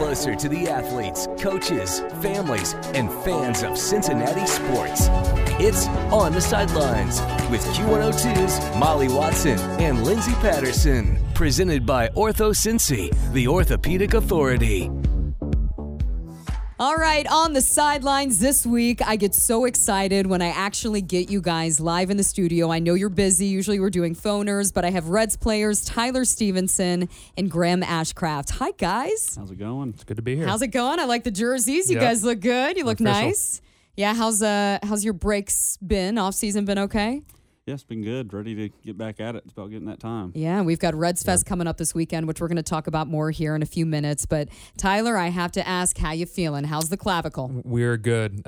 closer to the athletes, coaches, families, and fans of Cincinnati sports. It's On the Sidelines with Q102's Molly Watson and Lindsey Patterson. Presented by OrthoCinci, the orthopedic authority. All right, On the Sidelines this week, I get so excited when I actually get you guys live in the studio. I know you're busy. Usually we're doing phoners, but I have Reds players Tyler Stevenson and Graham Ashcraft. Hi, guys. How's it going? It's good to be here. How's it going? I like the jerseys. You guys look good. You look official. Nice. Yeah, how's your breaks been? Off-season been okay? Yeah, it's been good. Ready to get back at it. It's about getting that time. Yeah, we've got Reds Fest coming up this weekend, which we're going to talk about more here in a few minutes. But Tyler, I have to ask, how you feeling? How's the clavicle? We're good. Like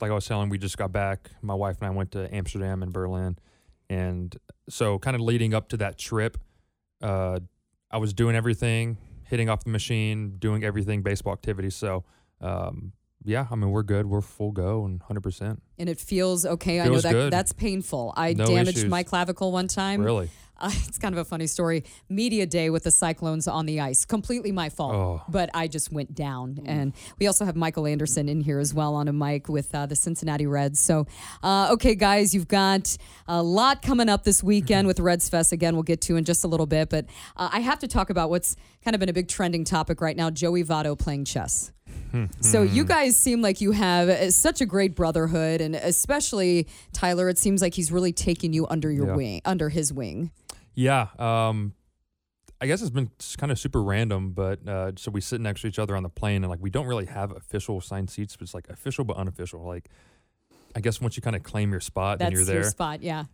I was telling, we just got back. My wife and I went to Amsterdam and Berlin. And so kind of leading up to that trip, I was doing everything, hitting off the machine, doing everything, baseball activities. So, yeah, I mean, we're good. We're full go and 100%. And it feels okay. Feels I know that good. That's painful. I damaged issues. My clavicle one time. Really? It's kind of a funny story. Media day with the Cyclones on the ice. Completely my fault. Oh. But I just went down. And we also have Michael Anderson in here as well on a mic with the Cincinnati Reds. So, okay, guys, you've got a lot coming up this weekend with Reds Fest. Again, we'll get to in just a little bit. But I have to talk about what's kind of been a big trending topic right now, Joey Votto playing chess. So you guys seem like you have such a great brotherhood, and especially Tyler, it seems like he's really taking you under your wing, under his wing. Yeah. I guess it's been kind of super random, but so we sit next to each other on the plane, and like we don't really have official assigned seats, but it's like official but unofficial. Like I guess once you kind of claim your spot, then you're there. That's your spot, yeah.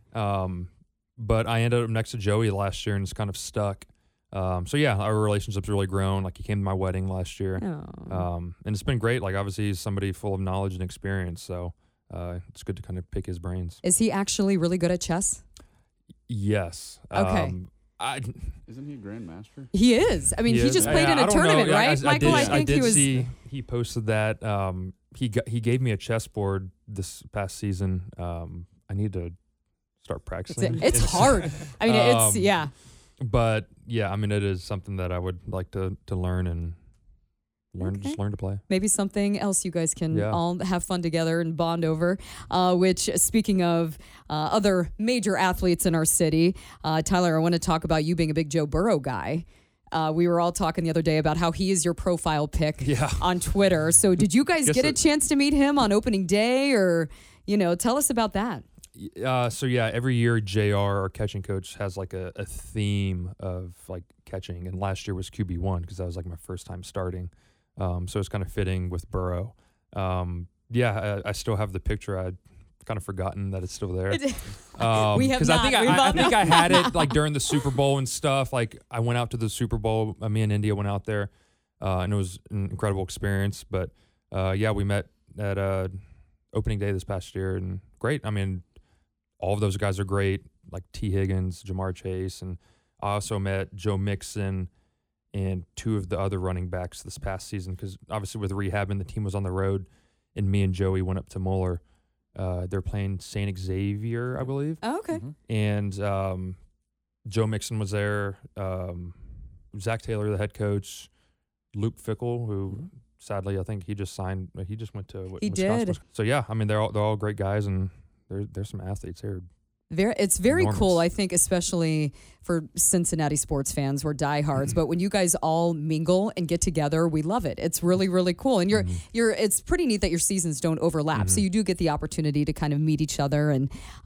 But I ended up next to Joey last year and just kind of stuck. So yeah, our relationship's really grown. Like he came to my wedding last year, and it's been great. Like obviously he's somebody full of knowledge and experience, so it's good to kind of pick his brains. Is he actually really good at chess? Yes. Okay. Isn't he a grandmaster? He is. I mean, he just played in a tournament, right? Michael, I think he was. He posted that. He gave me a chess board this past season. I need to start practicing. It's hard. I mean, it's But yeah, I mean, it is something that I would like to learn and just learn to play. Maybe something else you guys can all have fun together and bond over, which speaking of other major athletes in our city, Tyler, I want to talk about you being a big Joe Burrow guy. We were all talking the other day about how he is your profile pic on Twitter. So did you guys get a chance to meet him on opening day or, tell us about that? Every year JR, our catching coach, has like a theme of like catching, and last year was QB1 because that was like my first time starting. So it's kind of fitting with Burrow. I still have the picture. I'd kind of forgotten that it's still there. We have not. I think I had it like during the Super Bowl and stuff. Like I went out to the Super Bowl. Me and India went out there, and it was an incredible experience. But we met at opening day this past year, and great. I mean. All of those guys are great, like T. Higgins, Jamar Chase, and I also met Joe Mixon and two of the other running backs this past season because obviously with rehabbing, the team was on the road, and me and Joey went up to Mueller. They're playing Saint Xavier, I believe. Oh, okay. Mm-hmm. And Joe Mixon was there. Zach Taylor, the head coach, Luke Fickle, who sadly I think he just signed. He just went to Wisconsin. Did. So yeah, I mean they're all great guys and. There's some athletes here. It's very enormous. Cool, I think, especially for Cincinnati sports fans. We're diehards, but when you guys all mingle and get together, we love it. It's really, really cool. And it's pretty neat that your seasons don't overlap, so you do get the opportunity to kind of meet each other.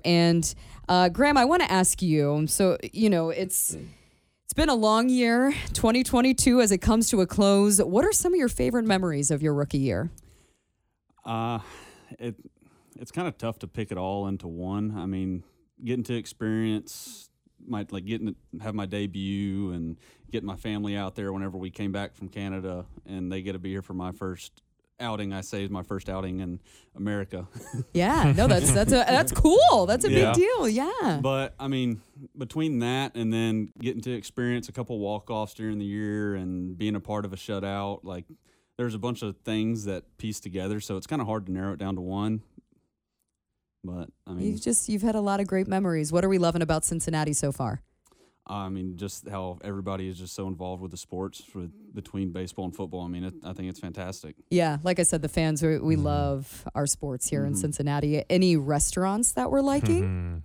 And Graham, I want to ask you. So it's been a long year, 2022, as it comes to a close. What are some of your favorite memories of your rookie year? It's kind of tough to pick it all into one. I mean, getting to experience, have my debut and getting my family out there whenever we came back from Canada, and they get to be here for my first outing. I say is my first outing in America. Yeah, no, that's cool. That's a big deal. Yeah. But I mean, between that and then getting to experience a couple walk-offs during the year and being a part of a shutout, like there's a bunch of things that piece together. So it's kind of hard to narrow it down to one. But I mean, you've had a lot of great memories. What are we loving about Cincinnati so far? I mean, just how everybody is just so involved with the sports between baseball and football. I mean, I think it's fantastic. Yeah, like I said, the fans, we love our sports here in Cincinnati. Any restaurants that we're liking?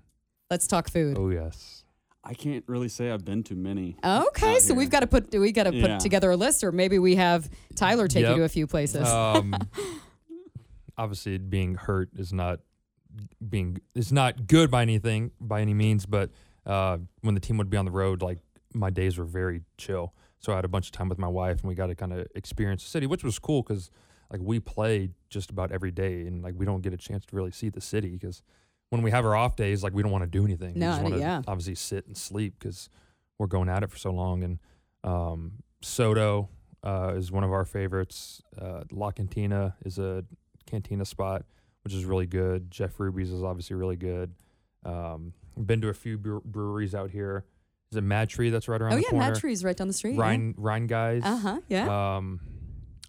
Let's talk food. Oh, yes. I can't really say I've been to many. Okay, so we've got to put together a list, or maybe we have Tyler take you to a few places. Obviously, being hurt is not good by any means, but when the team would be on the road, like, my days were very chill. So I had a bunch of time with my wife, and we got to kind of experience the city, which was cool because, like, we play just about every day, and, like, we don't get a chance to really see the city because when we have our off days, like, we don't want to do anything. No, we just want to obviously sit and sleep because we're going at it for so long. And Soto is one of our favorites. La Cantina is a cantina spot, which is really good. Jeff Ruby's is obviously really good. I've been to a few breweries out here. Is it Mad Tree that's right around the corner? Oh, yeah, Mad Tree's right down the street. Rhine Guys. Uh-huh, yeah. I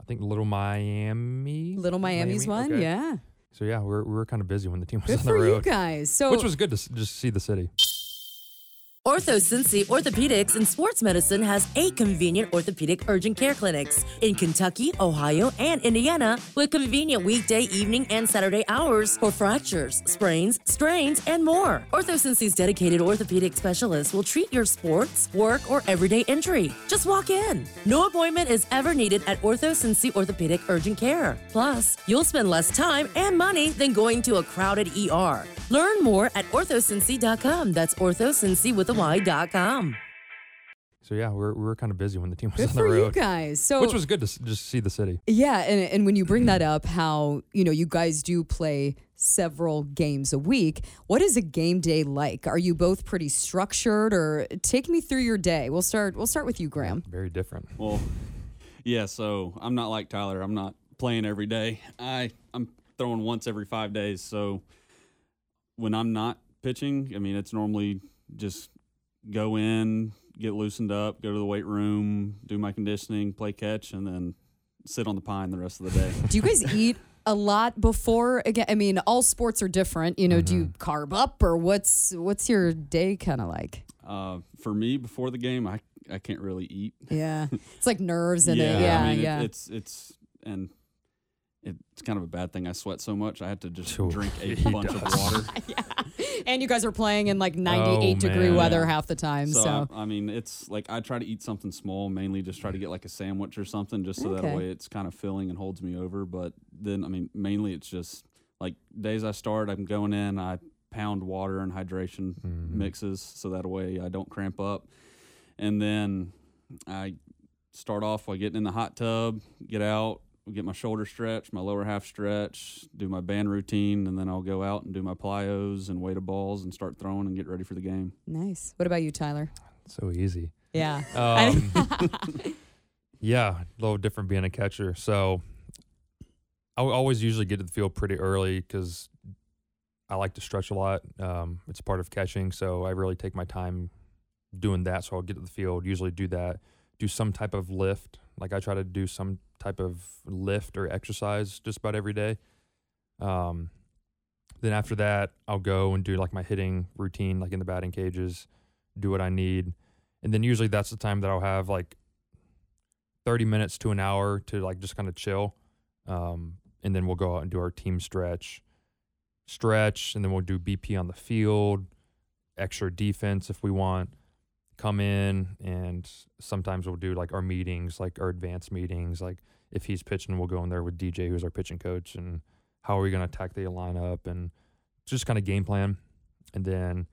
think Little Miami's one, okay. Yeah. So, yeah, we were kind of busy when the team was on the road. Good for you guys. So, which was good to just see the city. OrthoCinci Orthopedics and Sports Medicine has 8 convenient orthopedic urgent care clinics in Kentucky, Ohio, and Indiana, with convenient weekday evening and Saturday hours for fractures, sprains, strains, and more. OrthoCinci's dedicated orthopedic specialists will treat your sports, work, or everyday injury. Just walk in. No appointment is ever needed at OrthoCinci Orthopedic Urgent Care. Plus, you'll spend less time and money than going to a crowded ER. Learn more at orthocinci.com. That's OrthoCinci with Y.com. So, yeah, we were kind of busy when the team was on the road. Good for you guys. So, which was good to just see the city. Yeah, and when you bring that up, how, you know, you guys do play several games a week, what is a game day like? Are you both pretty structured, or take me through your day? We'll start with you, Graham. Very different. Well, yeah, so I'm not like Tyler. I'm not playing every day. I'm throwing once every 5 days. So when I'm not pitching, I mean, it's normally just go in, get loosened up, go to the weight room, do my conditioning, play catch, and then sit on the pine the rest of the day. Do you guys eat a lot before? Again, I mean, all sports are different. You know, do you carb up, or what's your day kind of like? For me, before the game, I can't really eat. Yeah, it's like nerves in it. Yeah, I mean, It's kind of a bad thing. I sweat so much. I had to just drink a bunch of water. Yeah. And you guys are playing in like 98-degree weather half the time. So. I mean, it's like I try to eat something small, mainly just try to get like a sandwich or something just so that way it's kind of filling and holds me over. But then, I mean, mainly it's just like days I start, I'm going in, I pound water and hydration mixes so that way I don't cramp up. And then I start off by getting in the hot tub, get out, get my shoulder stretch, my lower half stretch, do my band routine, and then I'll go out and do my plyos and weighted balls and start throwing and get ready for the game. Nice. What about you, Tyler? So easy. Yeah. Yeah, a little different being a catcher. So I always usually get to the field pretty early because I like to stretch a lot. It's part of catching, so I really take my time doing that. So I'll get to the field, usually do that, do some type of lift. Like, I try to do some type of lift or exercise just about every day. Then after that, I'll go and do, like, my hitting routine, like in the batting cages, do what I need. And then usually that's the time that I'll have, like, 30 minutes to an hour to, like, just kind of chill. And then we'll go out and do our team stretch, and then we'll do BP on the field, extra defense if we want. Come in, and sometimes we'll do like our meetings, like our advanced meetings. Like if he's pitching, we'll go in there with DJ, who's our pitching coach, and how are we going to attack the lineup and just kind of game plan, and then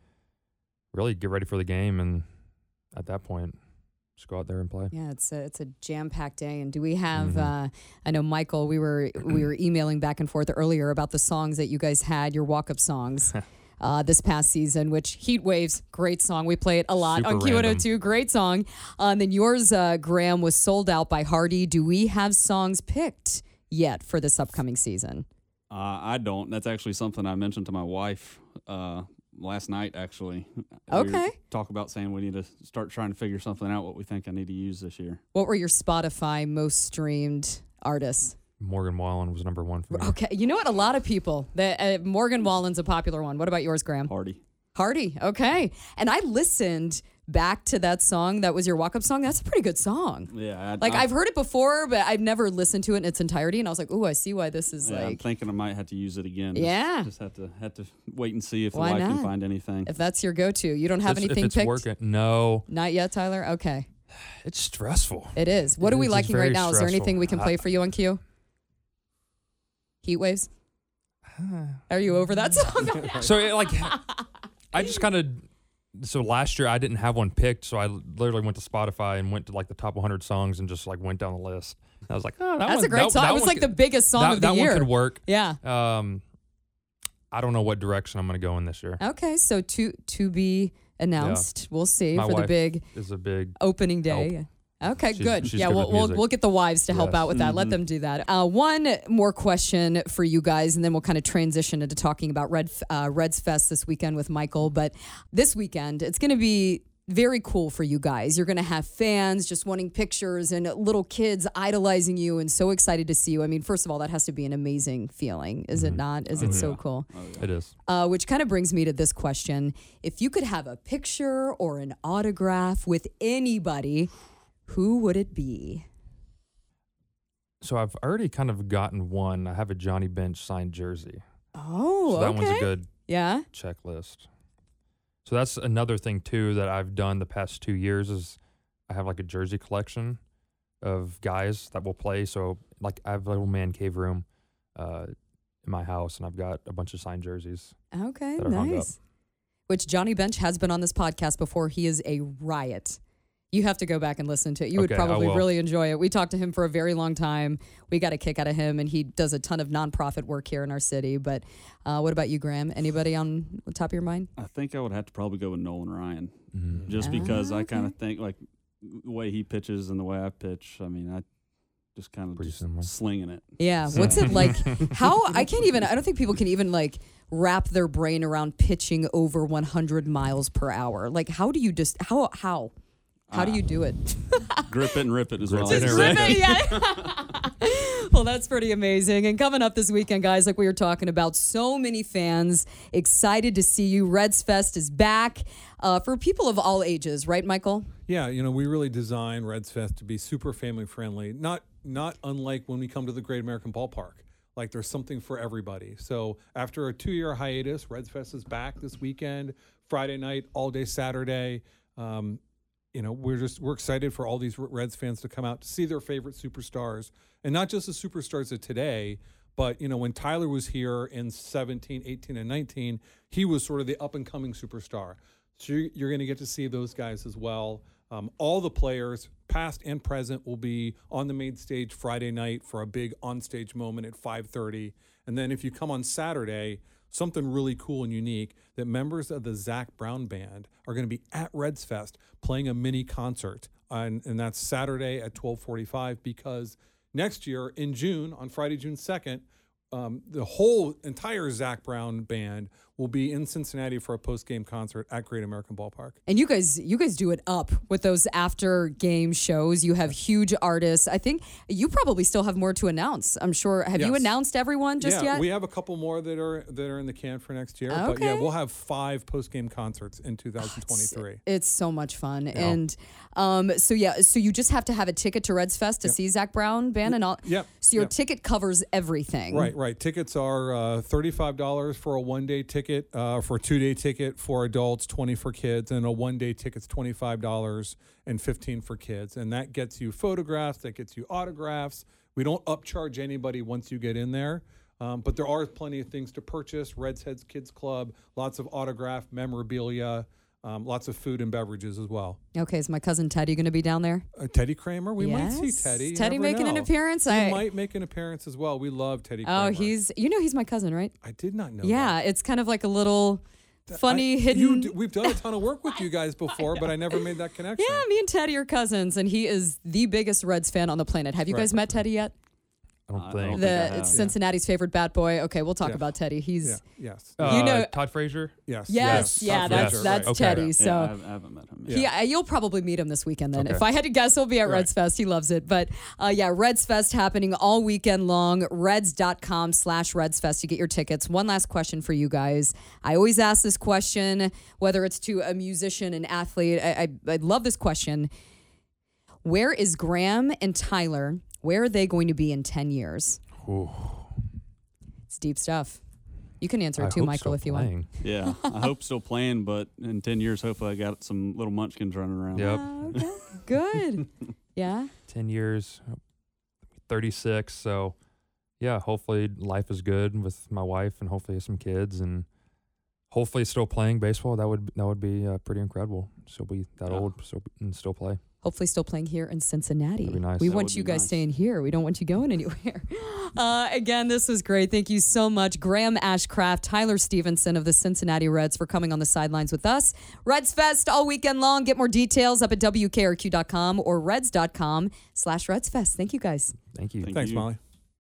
really get ready for the game. And at that point, just go out there and play. Yeah, it's a jam-packed day. And do we have? I know, Michael, we were emailing back and forth earlier about the songs that you guys had, your walk-up songs. This past season, which Heat Waves, great song. We play it a lot on Q102, great song. And then yours, Graham, was Sold Out by Hardy. Do we have songs picked yet for this upcoming season? I don't. That's actually something I mentioned to my wife last night, actually. Okay. We talk about saying we need to start trying to figure something out, what we think I need to use this year. What were your Spotify most streamed artists? Morgan Wallen was number one for me. Okay. You know what? A lot of people. Morgan Wallen's a popular one. What about yours, Graham? Hardy. Okay. And I listened back to that song that was your walk-up song, that's a pretty good song. Yeah. I've heard it before, but I've never listened to it in its entirety. And I was like, ooh, I see why this is I'm thinking I might have to use it again. Yeah. Just have to wait and see if the wife can find anything. If that's your go-to. You don't have anything picked? Working. No. Not yet, Tyler? Okay. It's stressful. It is. What are we liking right now? Stressful. Is there anything we can play for you on cue? Heat Waves? Are you over that song? So last year I didn't have one picked, so I literally went to Spotify and went to the top 100 songs and just went down the list. And I was like, that's a great song. It was the biggest song of the year. That one could work. Yeah. I don't know what direction I'm going to go in this year. Okay, so to be announced. Yeah. We'll see. My wife is a big opening day. Help. Okay, good. Yeah, we'll get the wives to help out with that. Mm-hmm. Let them do that. One more question for you guys, and then we'll kind of transition into talking about Reds Fest this weekend with Michael. But this weekend, it's going to be very cool for you guys. You're going to have fans just wanting pictures and little kids idolizing you and so excited to see you. I mean, first of all, that has to be an amazing feeling, is it not? Is it so cool? Oh, yeah. It is. Which kind of brings me to this question. If you could have a picture or an autograph with anybody, who would it be? So I've already kind of gotten one. I have a Johnny Bench signed jersey. Oh, so that one's a good checklist. So that's another thing, too, that I've done the past 2 years is I have a jersey collection of guys that will play. So I have a little man cave room in my house, and I've got a bunch of signed jerseys. Okay, nice. Which Johnny Bench has been on this podcast before. He is a riot. You have to go back and listen to it. You would probably really enjoy it. We talked to him for a very long time. We got a kick out of him, and he does a ton of nonprofit work here in our city. But what about you, Graham? Anybody on the top of your mind? I think I would have to probably go with Nolan Ryan, just because I kind of think the way he pitches and the way I pitch. I mean, I just kind of slinging it. Yeah. So. What's it like? How I don't think people can even wrap their brain around pitching over 100 miles per hour. How do you how? How do you do it? Grip it and rip it as well. Just grip it, yeah. Well, that's pretty amazing. And coming up this weekend, guys, we were talking about, so many fans excited to see you. Reds Fest is back for people of all ages, right, Michael? Yeah, we really designed Reds Fest to be super family friendly, not unlike when we come to the Great American Ballpark. There's something for everybody. So after a 2-year hiatus, Reds Fest is back this weekend, Friday night, all day Saturday. We're excited for all these Reds fans to come out to see their favorite superstars, and not just the superstars of today, but, when Tyler was here in 17, 18, and 19, he was sort of the up-and-coming superstar. So you're going to get to see those guys as well. All the players, past and present, will be on the main stage Friday night for a big on-stage moment at 5:30. And then if you come on Saturday, something really cool and unique that members of the Zac Brown Band are going to be at Reds Fest playing a mini concert. And that's Saturday at 12:45, because next year in June, on Friday, June 2nd, the whole entire Zac Brown Band will be in Cincinnati for a post-game concert at Great American Ballpark. And you guys do it up with those after-game shows. You have huge artists. I think you probably still have more to announce, I'm sure. Have you announced everyone yet? Yeah, we have a couple more that are in the can for next year. Okay. But we'll have 5 post-game concerts in 2023. It's so much fun. Yeah. And so you just have to have a ticket to Reds Fest to see Zac Brown Band and all. Yeah. So your ticket covers everything. Right. Tickets are $35 for a one-day ticket, for a two-day ticket for adults, $20 for kids, and a one-day ticket's $25 and $15 for kids. And that gets you photographs, that gets you autographs. We don't upcharge anybody once you get in there, but there are plenty of things to purchase. Reds Heads Kids Club, lots of autograph memorabilia. Lots of food and beverages as well. Okay, is my cousin Teddy going to be down there? Teddy Kramer? We might see Teddy. Is Teddy making an appearance? He might make an appearance as well. We love Teddy Kramer. Oh, he's my cousin, right? I did not know that. Yeah, it's kind of like a little funny hidden. We've done a ton of work with you guys before, but I never made that connection. Yeah, me and Teddy are cousins, and he is the biggest Reds fan on the planet. Have you guys met Teddy yet? I don't think. It's Cincinnati's favorite bat boy. Okay, we'll talk about Teddy. He's you know Todd Frazier. Yes. Yeah, that's right. Teddy. Okay. So I haven't met him. Yeah, you'll probably meet him this weekend. Then, if I had to guess, he'll be at Reds Fest. He loves it. But Reds Fest happening all weekend long. Reds.com/Reds Fest to get your tickets. One last question for you guys. I always ask this question, whether it's to a musician, an athlete. I love this question. Where is Graham and Tyler? Where are they going to be in 10 years? Ooh. It's deep stuff. You can answer it too, Michael, if you want. Yeah, I hope still playing, but in 10 years, hopefully I got some little munchkins running around. Yep. Okay. Good. Yeah. 10 years, 36. So, yeah, hopefully life is good with my wife and hopefully some kids and hopefully still playing baseball. That would be pretty incredible. So be that old and still play. Hopefully still playing here in Cincinnati. That'd be nice. We want you guys staying here. We don't want you going anywhere. Again, this was great. Thank you so much, Graham Ashcraft, Tyler Stevenson of the Cincinnati Reds, for coming on the sidelines with us. Reds Fest all weekend long. Get more details up at WKRQ.com or Reds.com/Reds Fest. Thank you, guys. Thank you. Thanks, Molly.